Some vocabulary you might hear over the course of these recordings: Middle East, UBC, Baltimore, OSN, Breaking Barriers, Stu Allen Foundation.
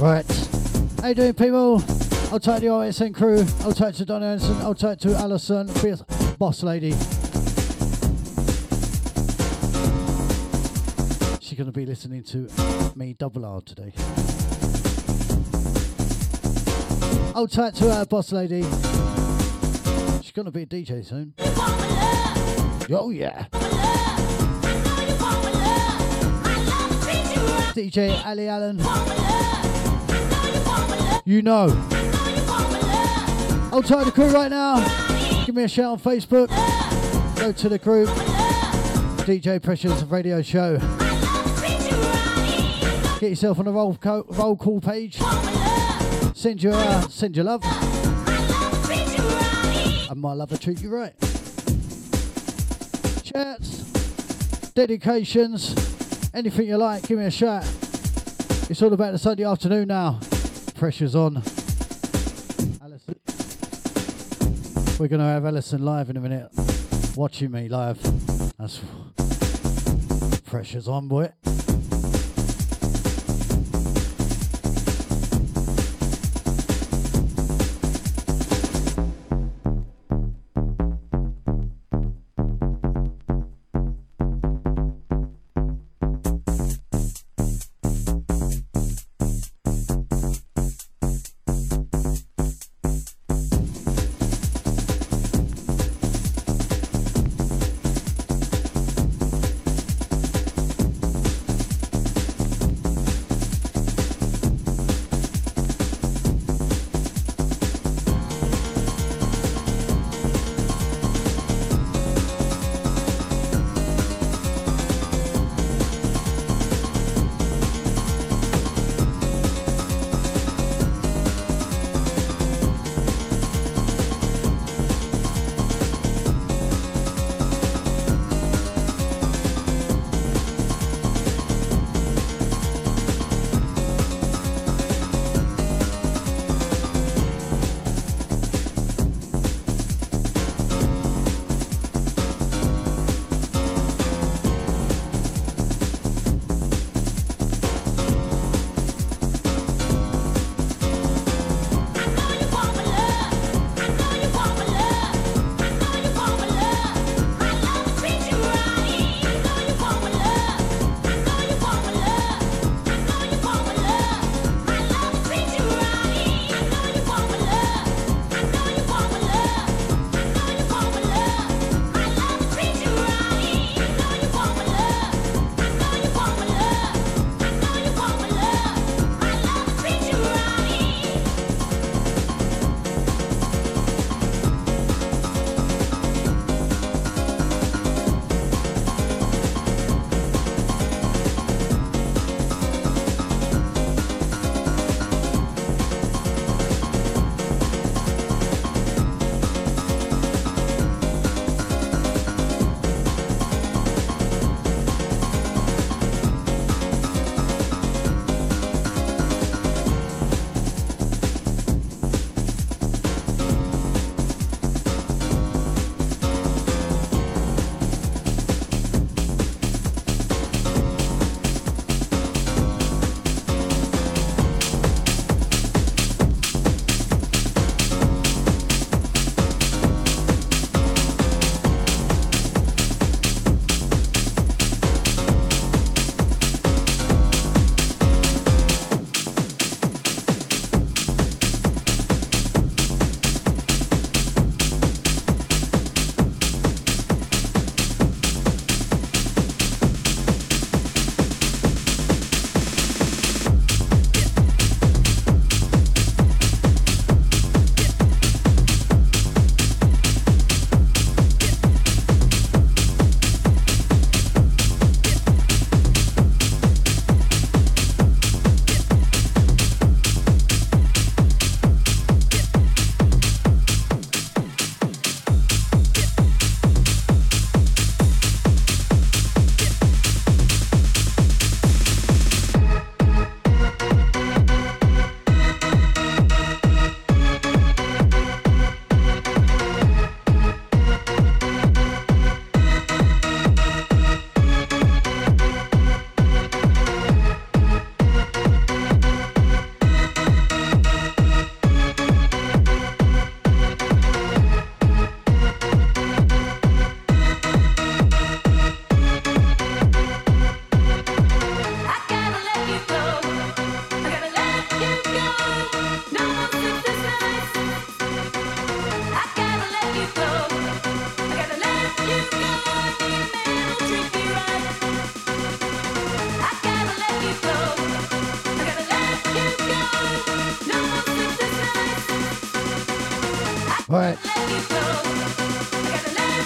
Right. How you doing, people? I'll take the OSN crew. I'll take to Don Anderson. I'll take to Alison, fierce boss lady. She's going to be listening to me double R today. I'll take to our boss lady. She's going to be a DJ soon. Oh, yeah. DJ Ali Allen. You know. I'll tell the crew right now. Give me a shout on Facebook. Go to the group. DJ Pressure's Radio Show. Get yourself on the roll call page. Send your love. And my love will treat you right. Chats. Dedications. Anything you like, give me a shout. It's all about the Sunday afternoon now. Pressure's on. Alison. We're going to have Alison live in a minute. Watching me live. That's Pressure's on, boy.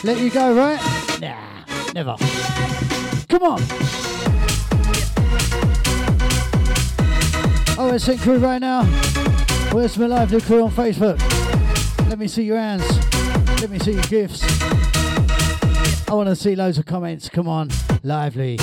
Let you go, right? Nah, never. Come on. OSN crew right now. Where's my lively crew on Facebook? Let me see your hands. Let me see your gifts. I want to see loads of comments. Come on, lively.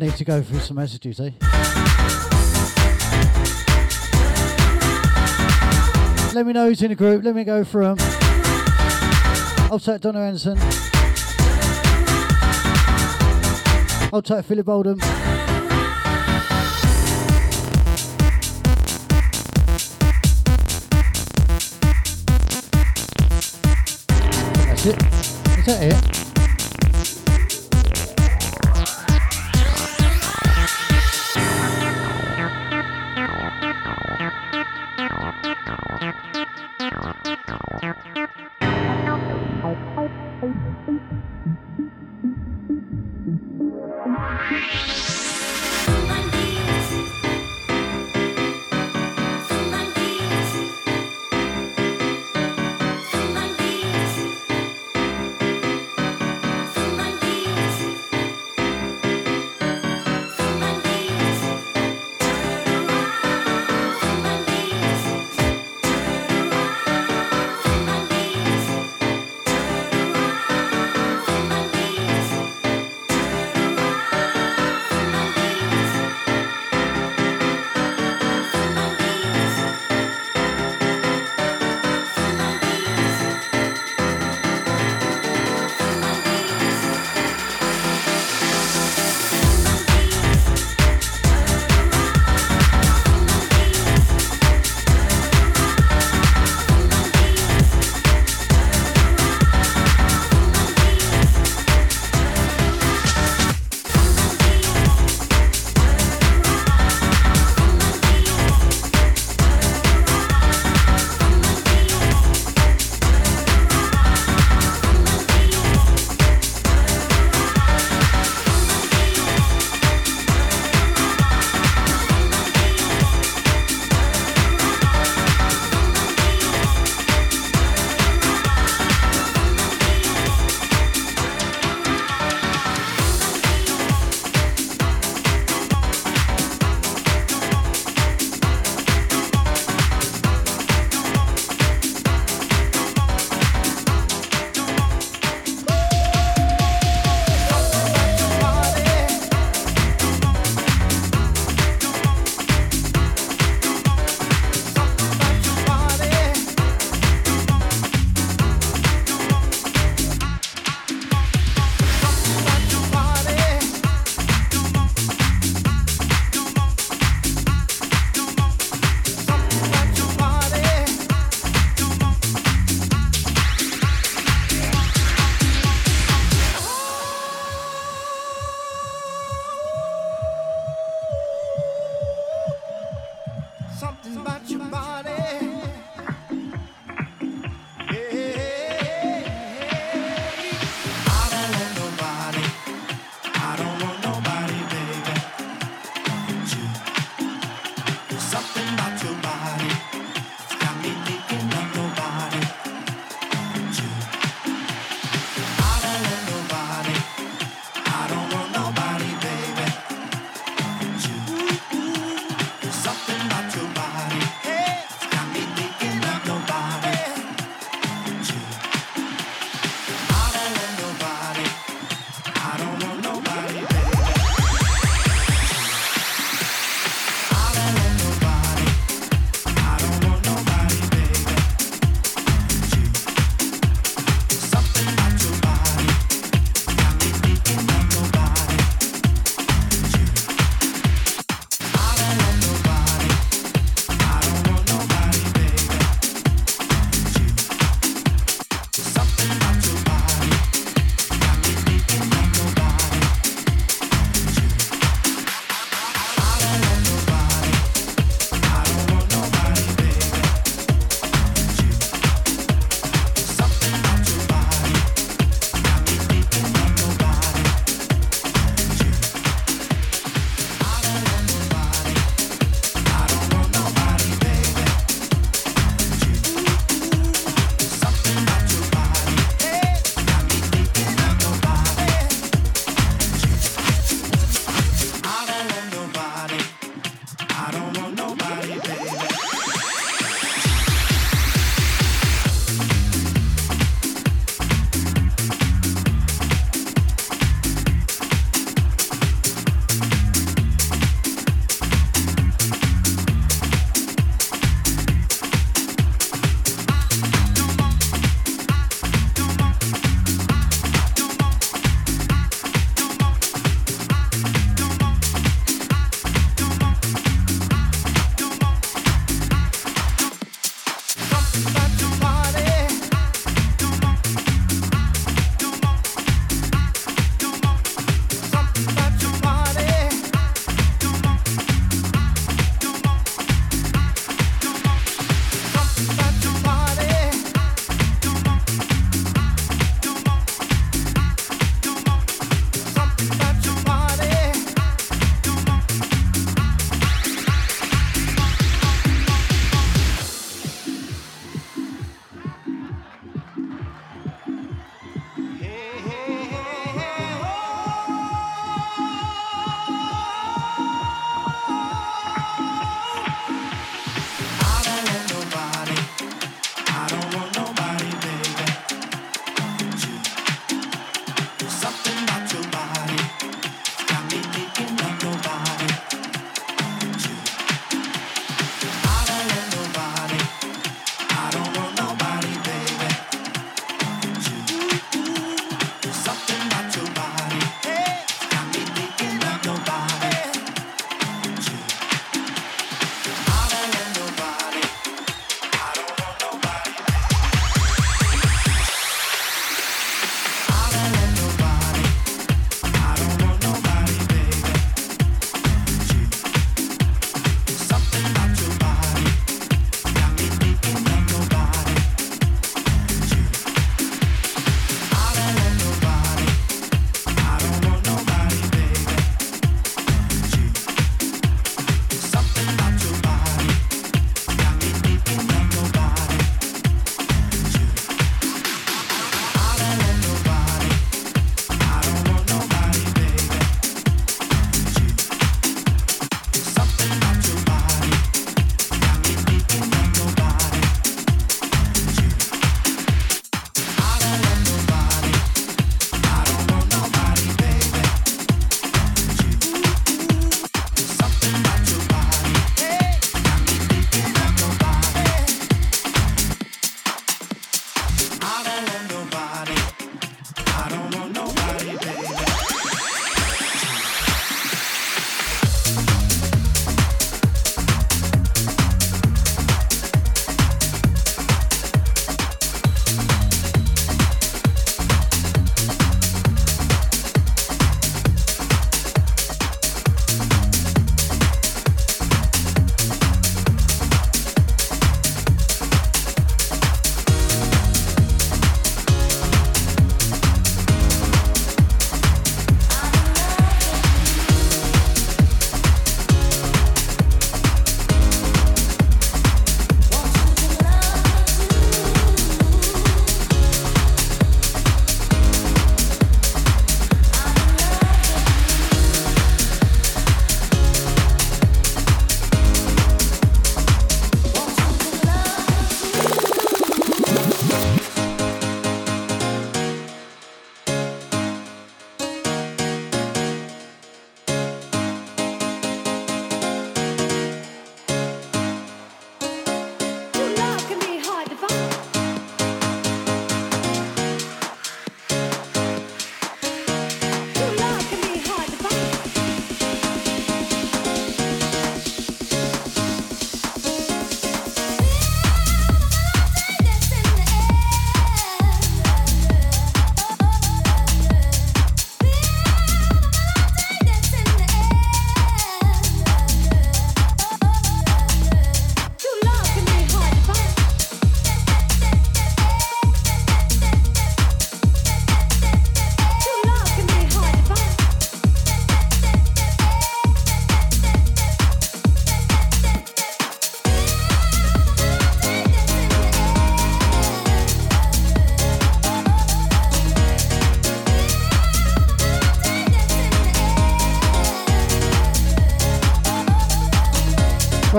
Need to go through some messages, eh? Let me know who's in the group. Let me go through them. I'll take Donna Anderson. I'll take Philip Oldham. That's it. Is that it?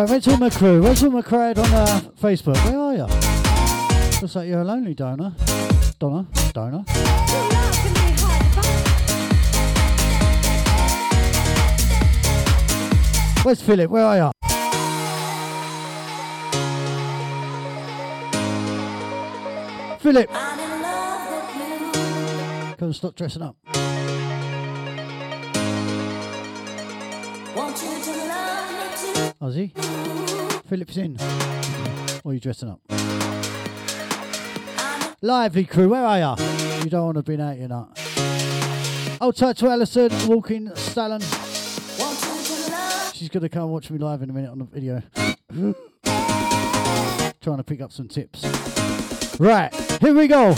right, Rachel McCrew. Rachel McCrew on Facebook. Where are you? Looks like you're a lonely donor. Donor. Where's Philip? Where are you? Philip! Come and stop dressing up. Ozzy? Philip's in. Or are you dressing up? Lively crew, where are you? You don't want to be out, you know. Old tight to Alison, walking Stalin. She's going to come watch me live in a minute on the video. Trying to pick up some tips. Right, here we go.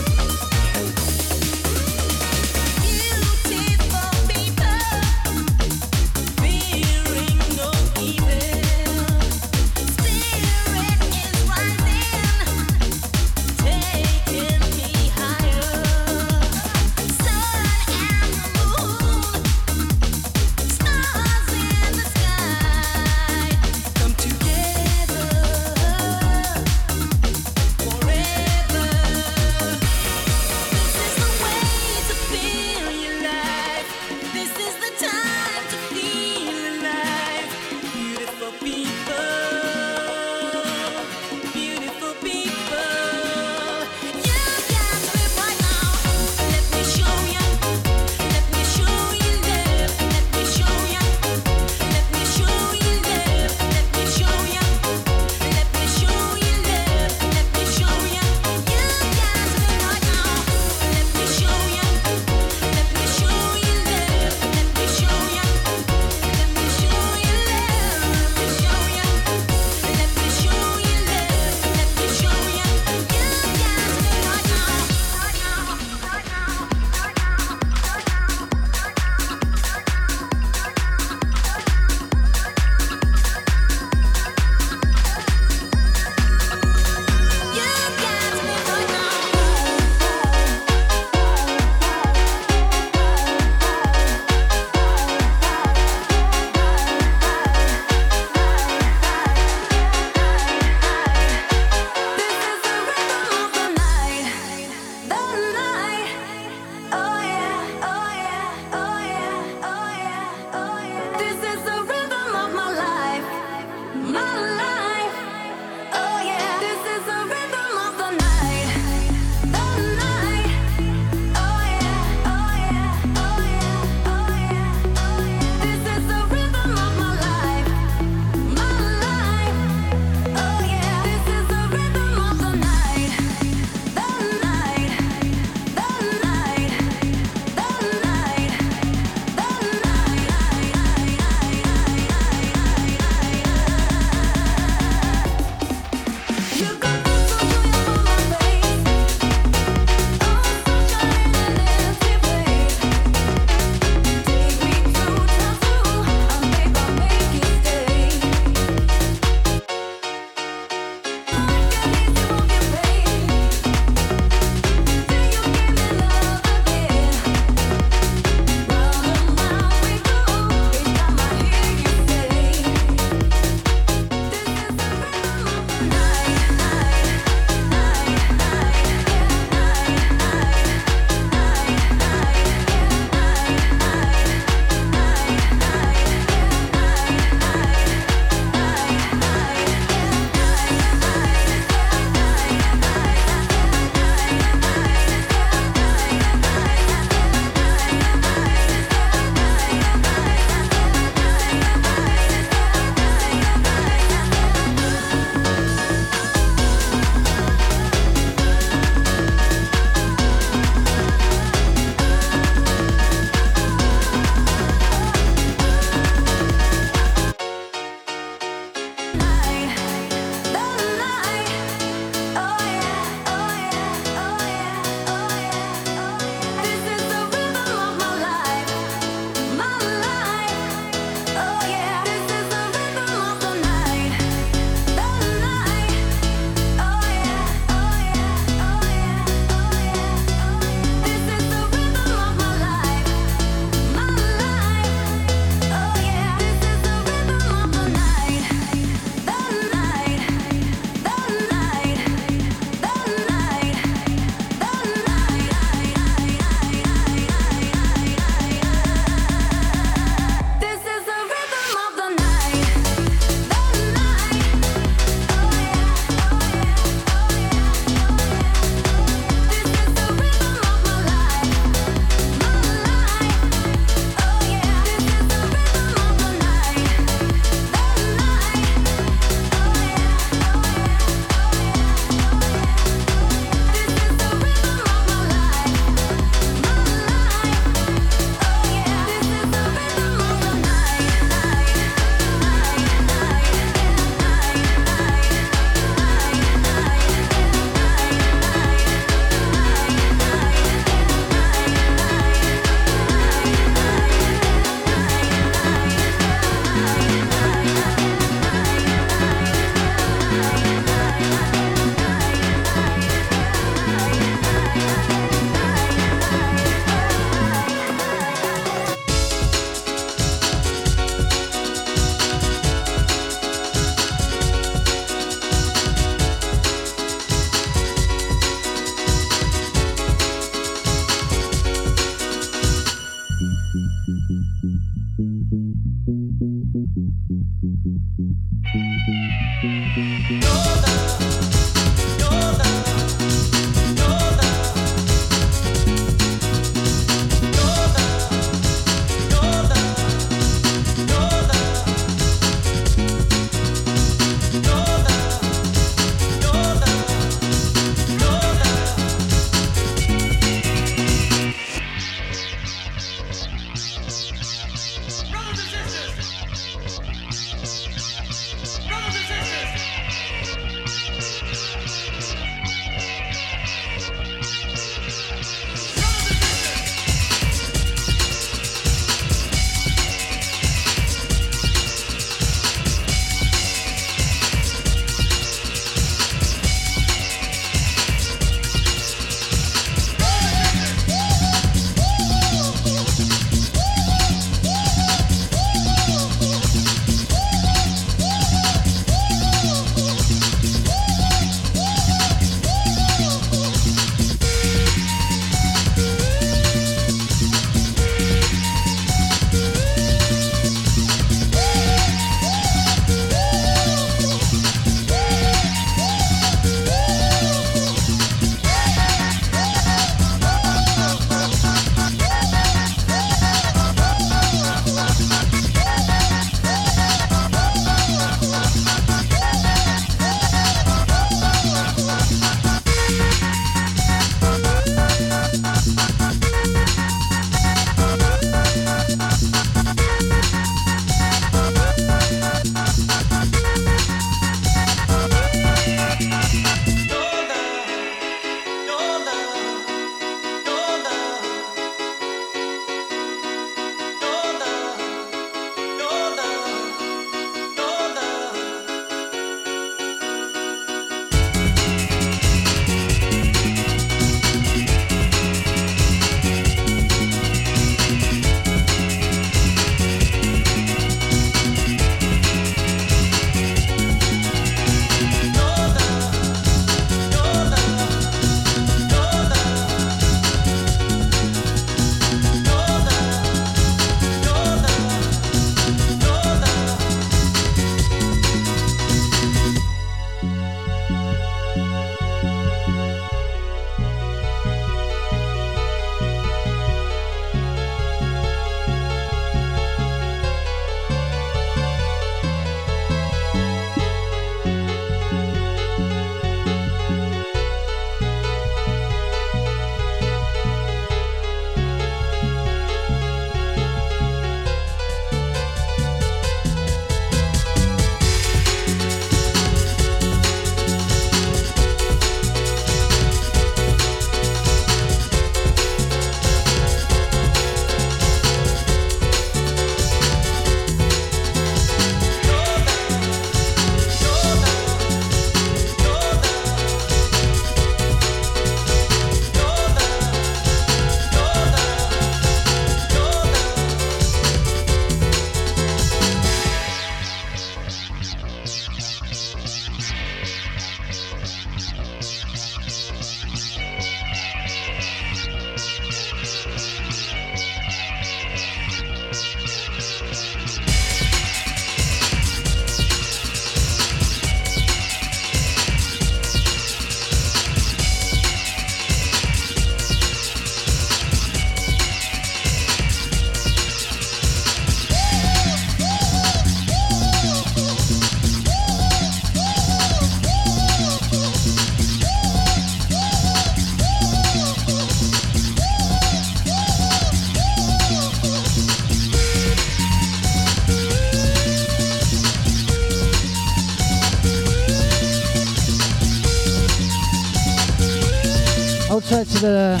To the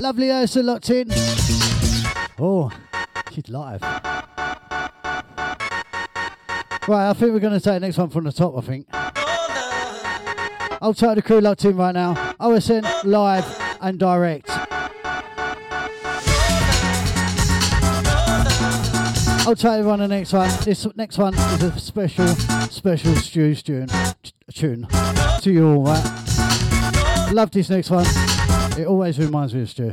lovely Ursa locked in. Oh, she's live. Right, I think we're going to take the next one from the top, I think. I'll try the crew locked in right now. OSN, live and direct. I'll try everyone the next one. This next one is a special, special Stu's tune to you all, right? Love this next one. It always reminds me of Stu.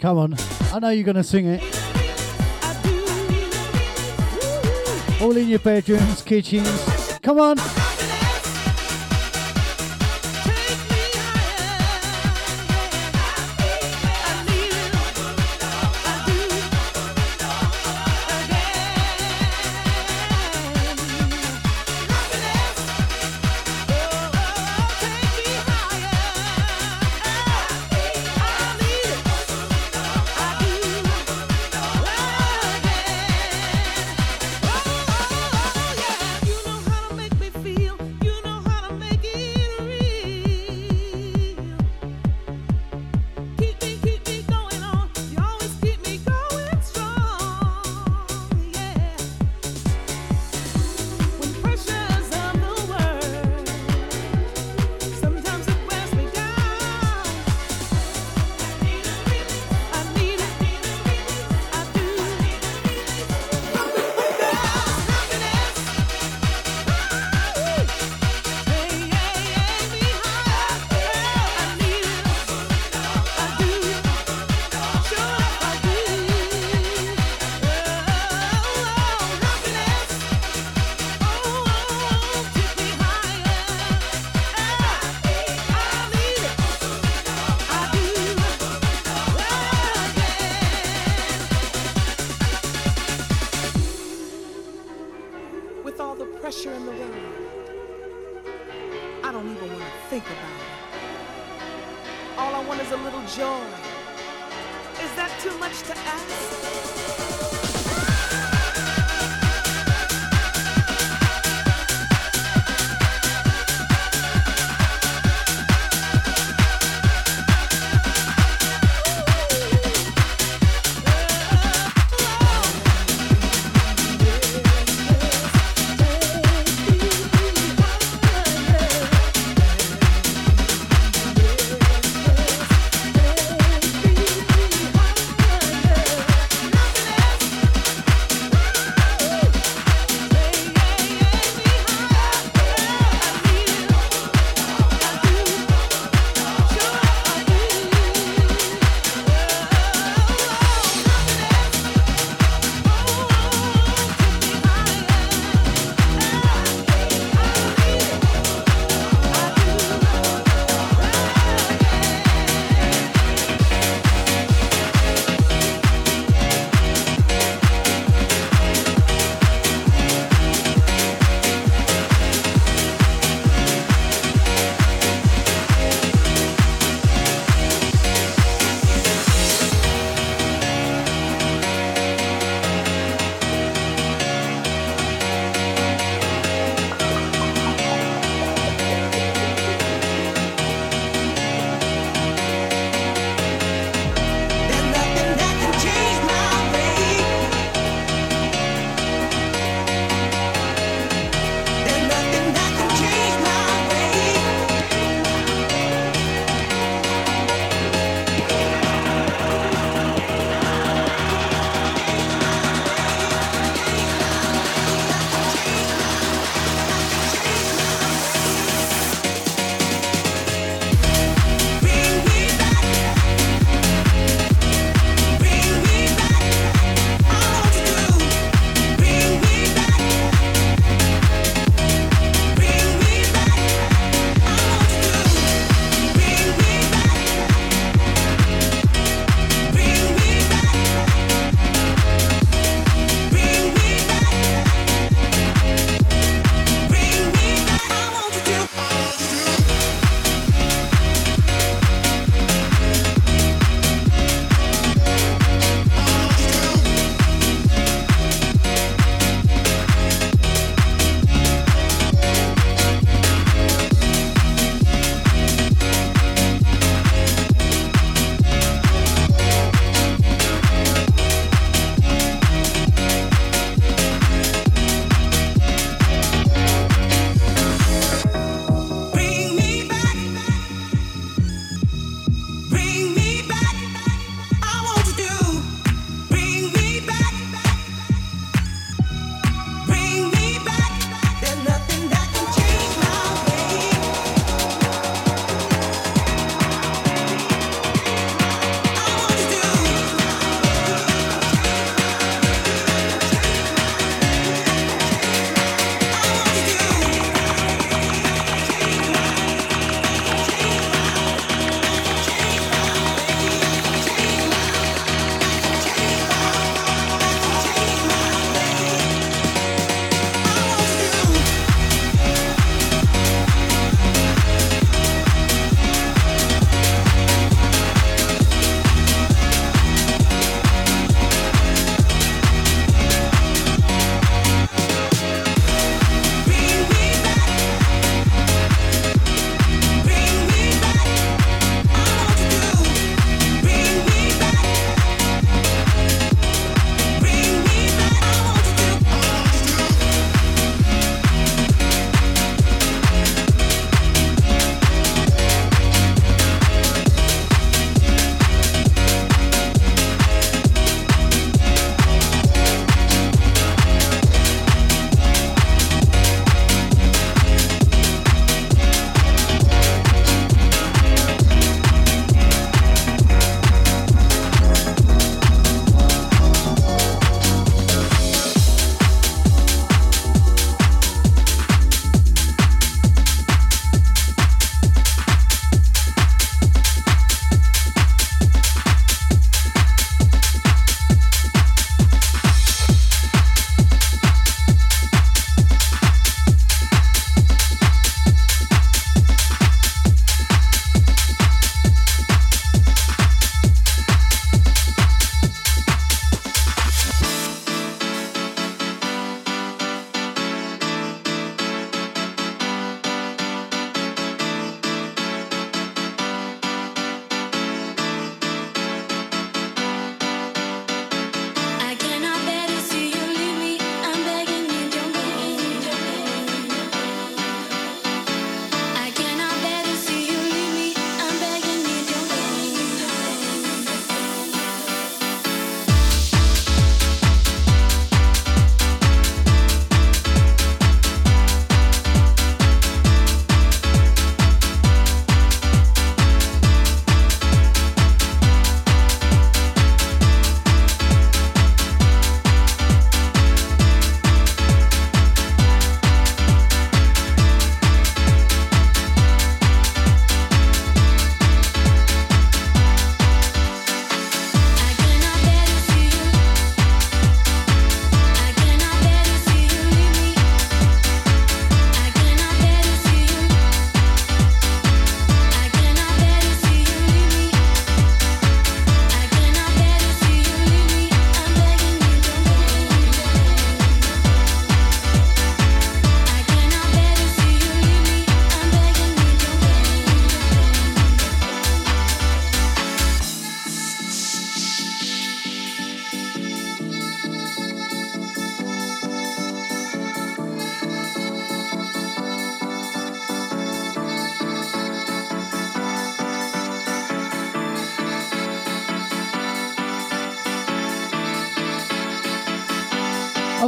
Come on. I know you're going to sing it. All in your bedrooms, kitchens. Come on.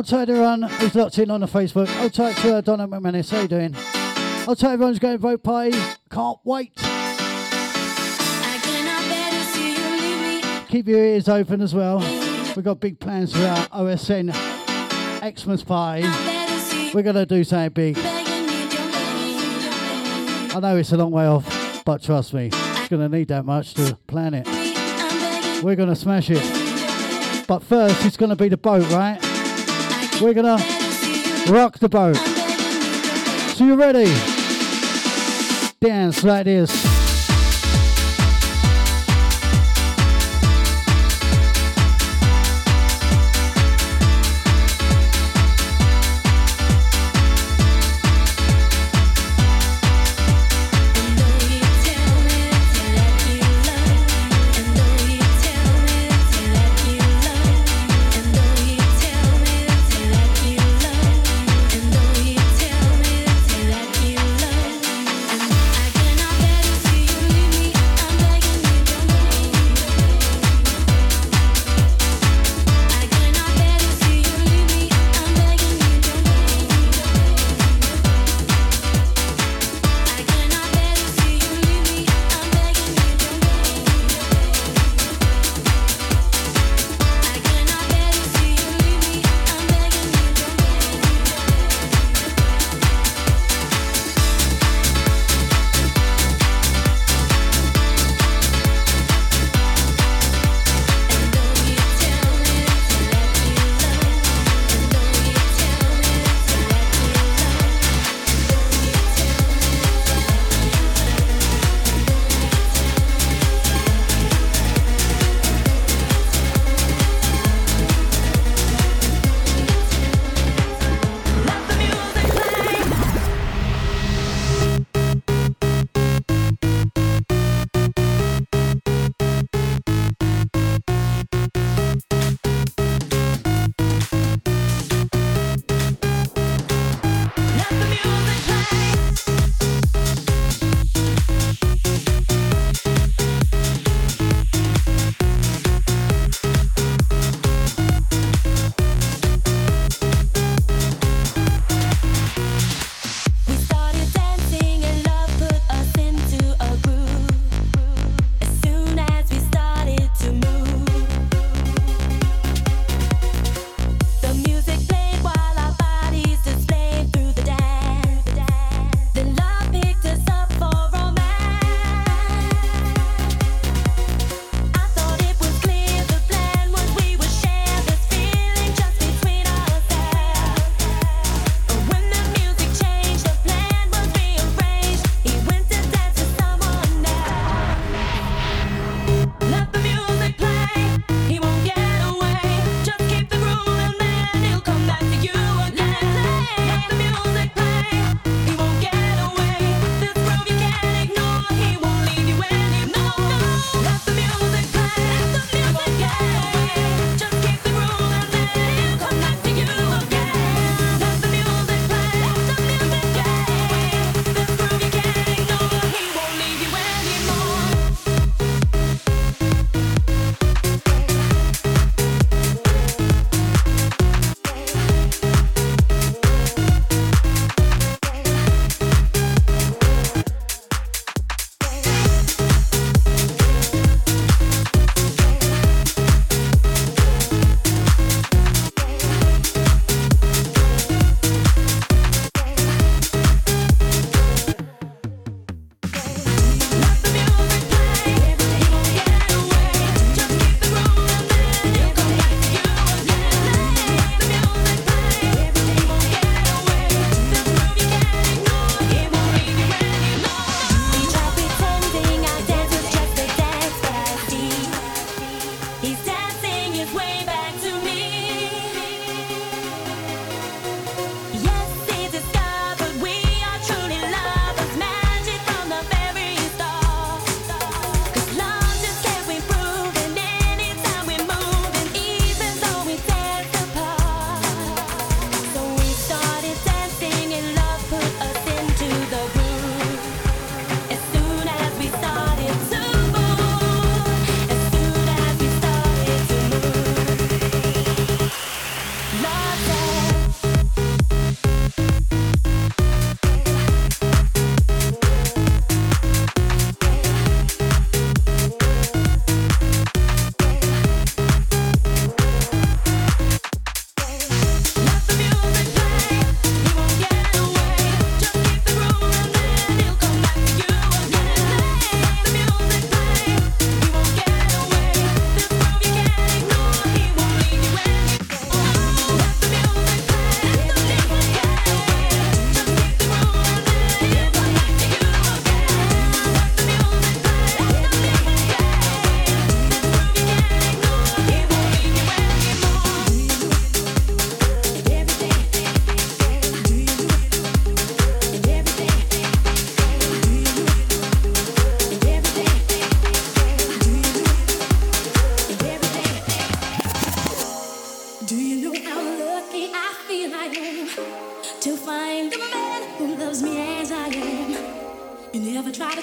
Old tight everyone who's locked in on the Facebook. Old tight to Donna McManus. How you doing? Old tight everyone's going to vote party. Can't wait. Keep your ears open as well. We've got big plans for our OSN Xmas party. We're going to do something big. I know it's a long way off, but trust me, it's going to need that much to plan it. We're going to smash it. But first, it's going to be the boat, right? We're going to rock the boat. So you ready? Dance like this.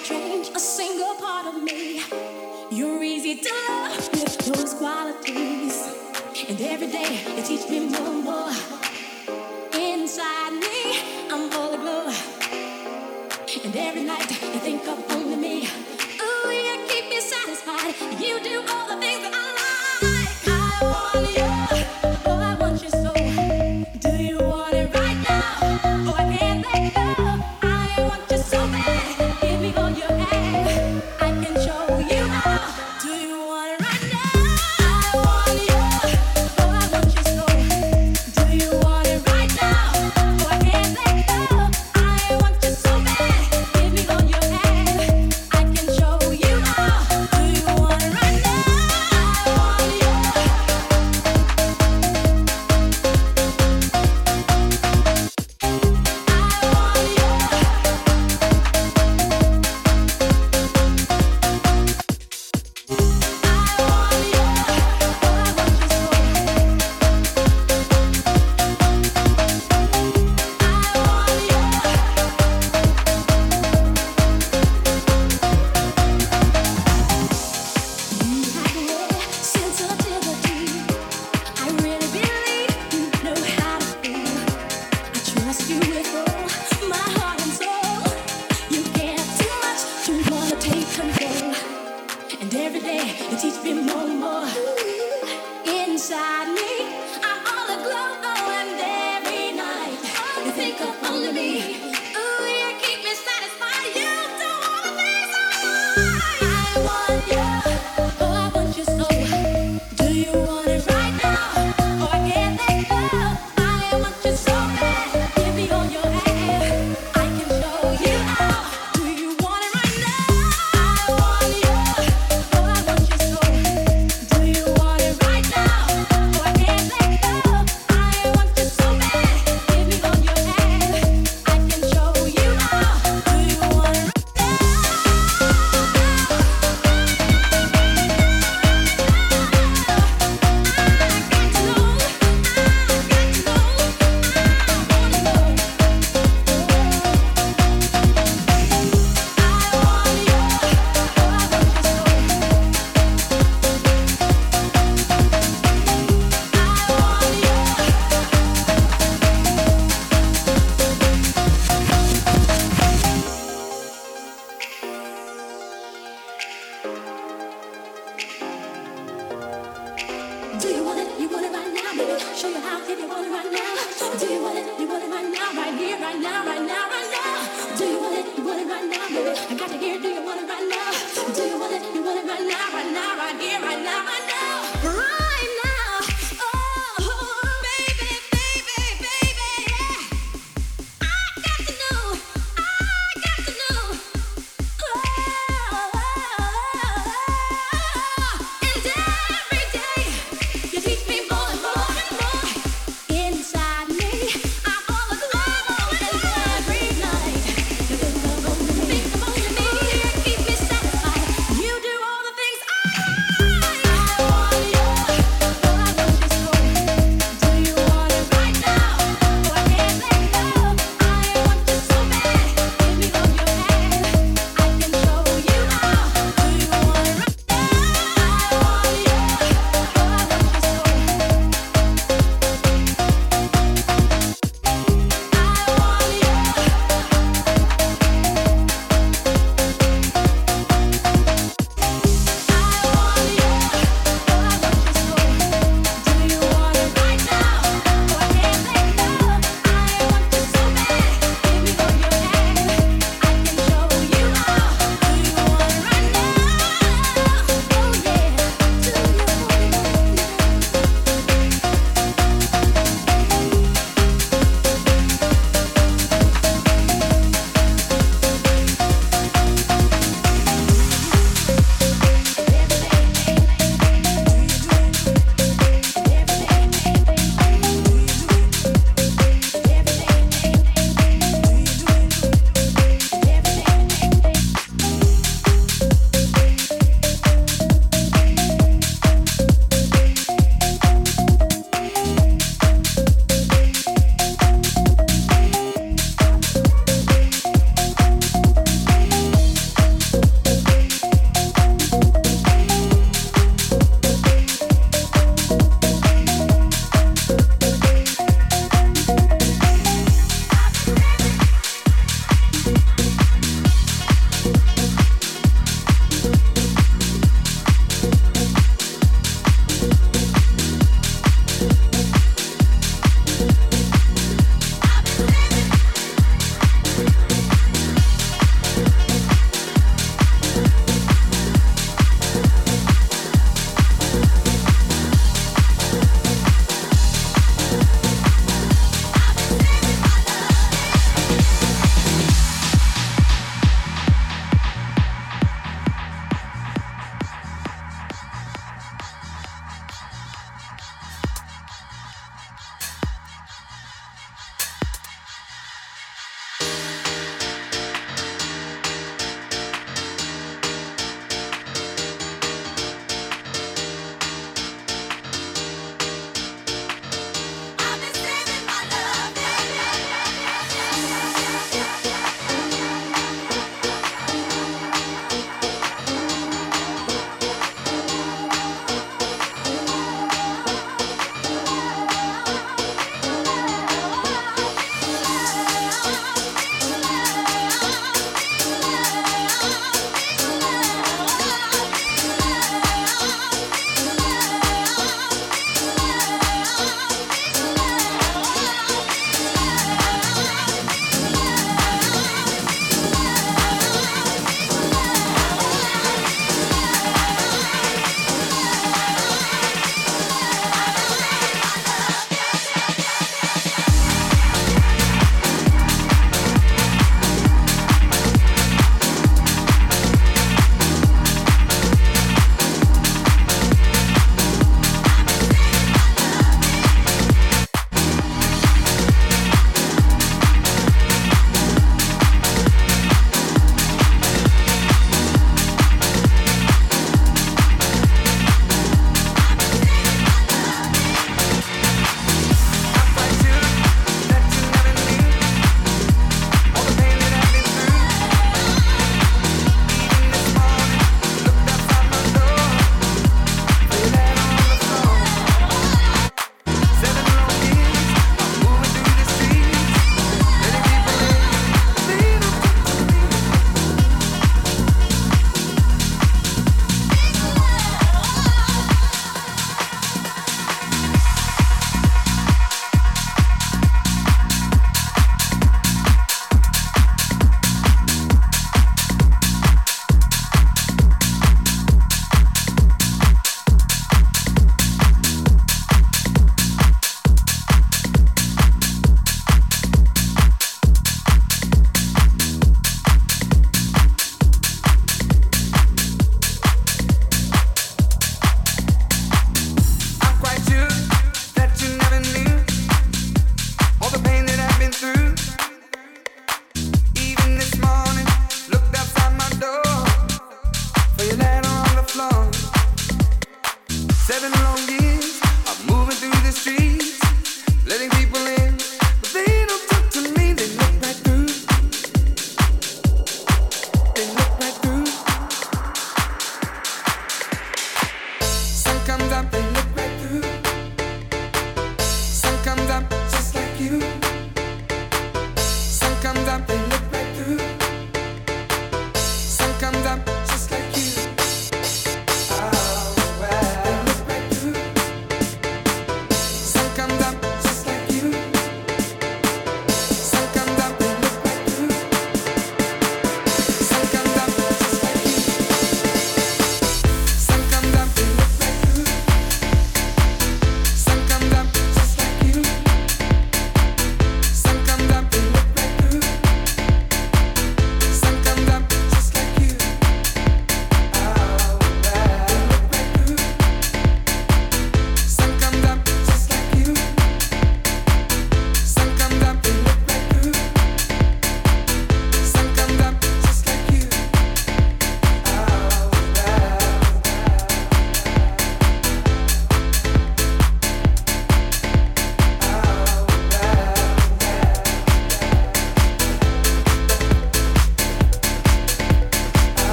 never change a single part of me. You're easy to love with those qualities, and every day you teach me more and more. Inside me, I'm all aglow, and every night you think of only me. Oh, you keep me satisfied. You do all the things that I like. I want you.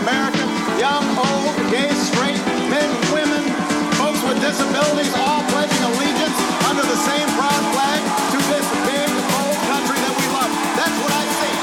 America, young, old, gay, straight, men, women, folks with disabilities, all pledging allegiance under the same proud flag to this big, bold country that we love. That's what I see.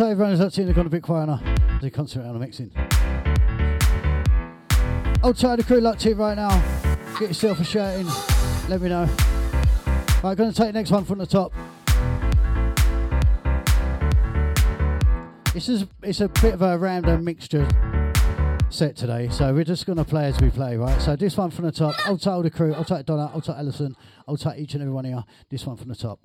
to everyone who's actually gone a bit quiet now. They concentrate on the mixing. I'll tie the crew like to right now. Get yourself a shirt in. Let me know. Right, going to take the next one from the top. It's a bit of a random mixture set today, so we're just going to play as we play, right? So this one from the top. I'll take all the crew. I'll take Donna. I'll take Alison. I'll take each and every one of you. This one from the top.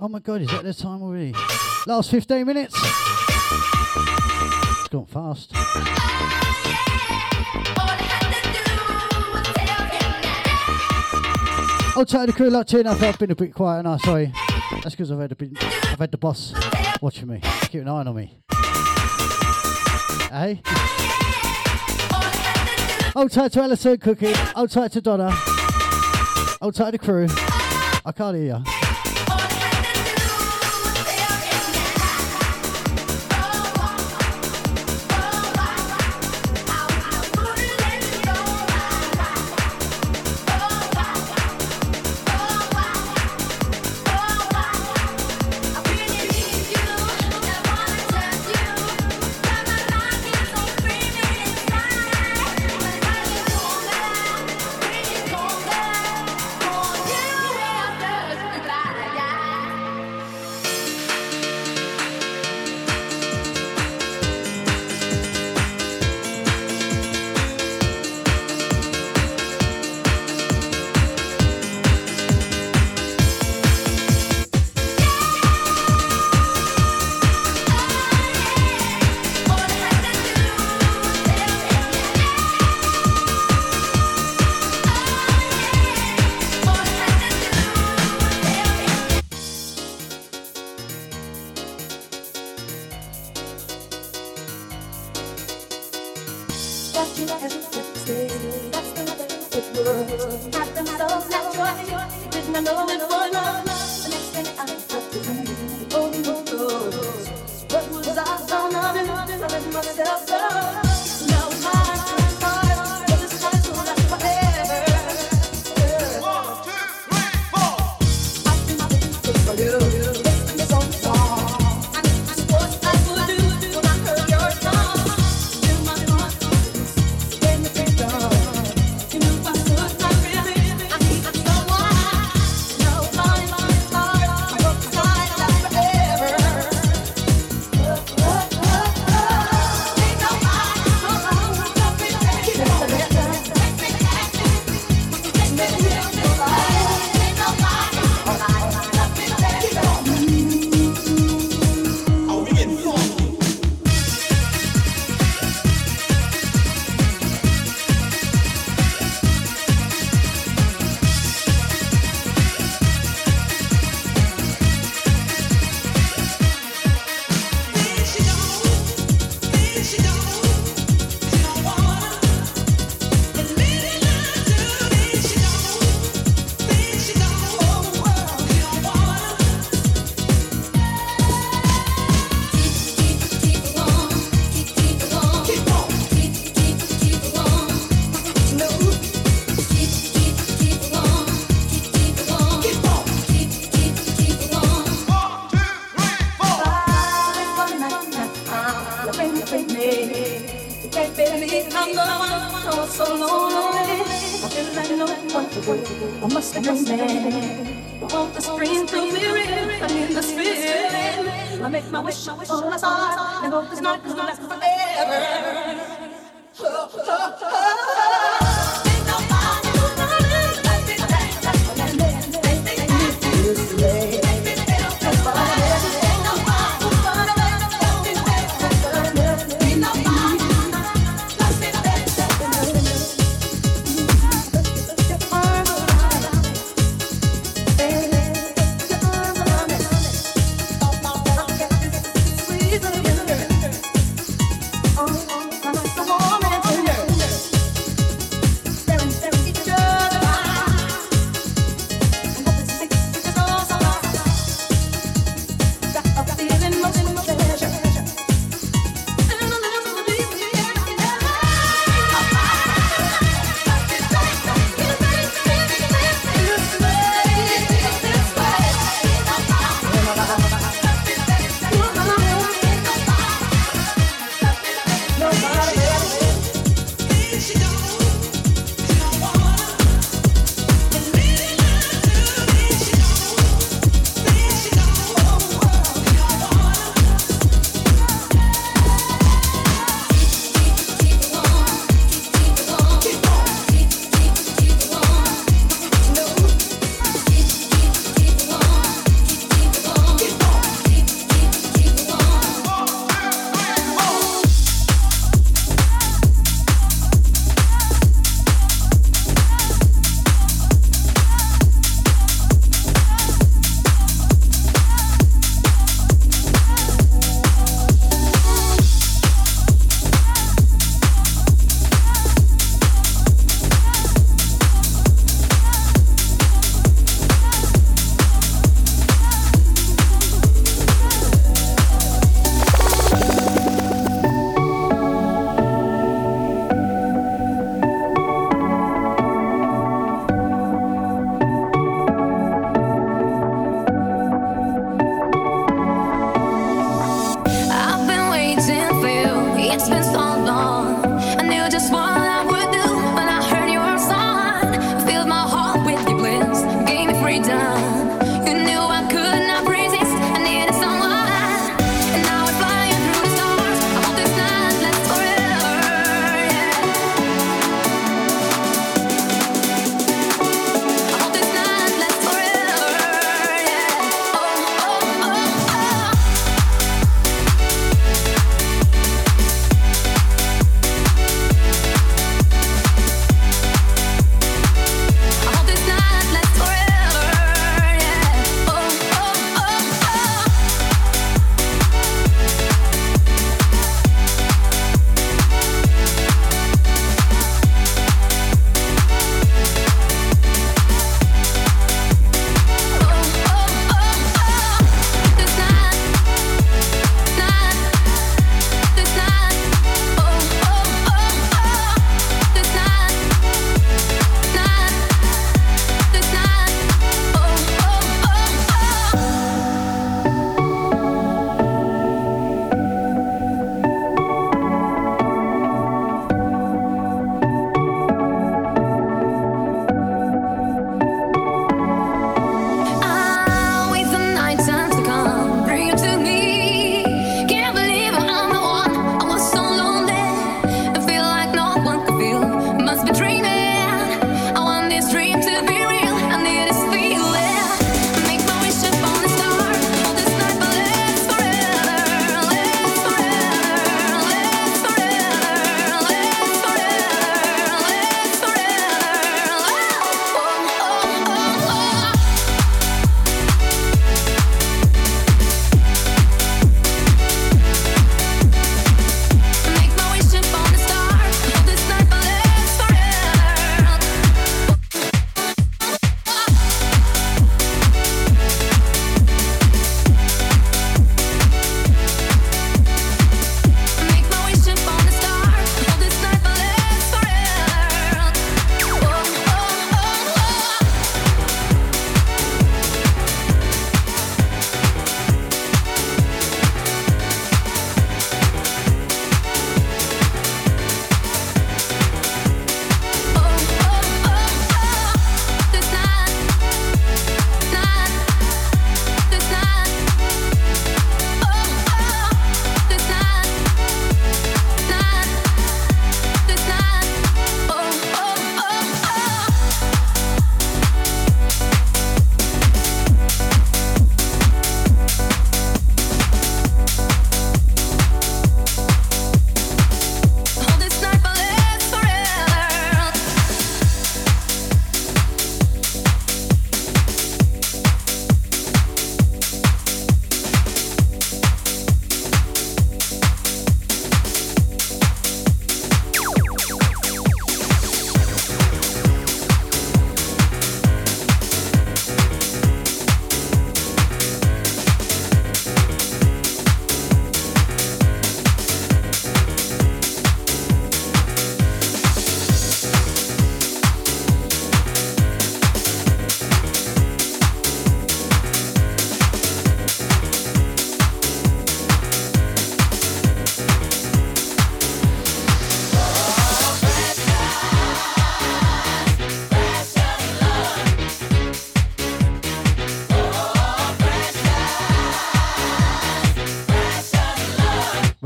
Oh my God, is that the time already? Last 15 minutes. It's gone fast. I'll take the crew like 2 and a half. I've been a bit quiet and I'm sorry. That's because I've had the boss watching me. Keep an eye on me. Hey? I'll take to Alison Cooking. I'll take to Donna. I'll take the crew. I can't hear you.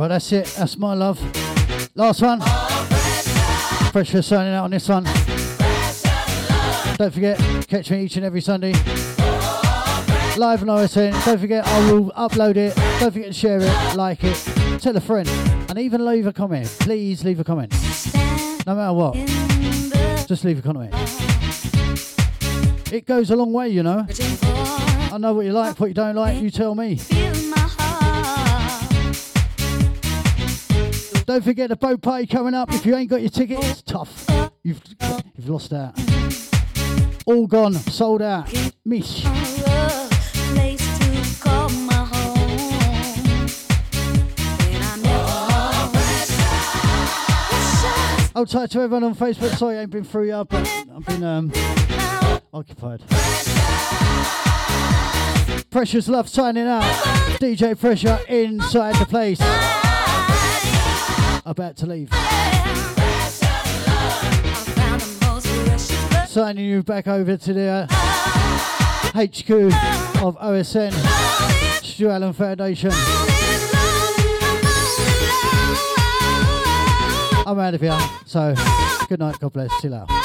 Well, that's it. That's my love. Last one. Pressure signing out on this one. Don't forget, catch me each and every Sunday. Live on OSN. Don't forget, I will upload it. Don't forget to share it, like it, tell a friend, and even leave a comment. Please leave a comment. No matter what. Just leave a comment. It goes a long way, you know. I know what you like, what you don't like, you tell me. Don't forget the boat party coming up. If you ain't got your ticket, it's tough. You've lost out. All gone, sold out. Mish. Hold tight to everyone on Facebook. Sorry I ain't been through yet, but I've been occupied. Pressure's Love signing out. DJ Pressure inside the place. About to leave. Signing you back over to the HQ of OSN, Stu Allen Foundation. I'm out of here, so good night, God bless, chill out.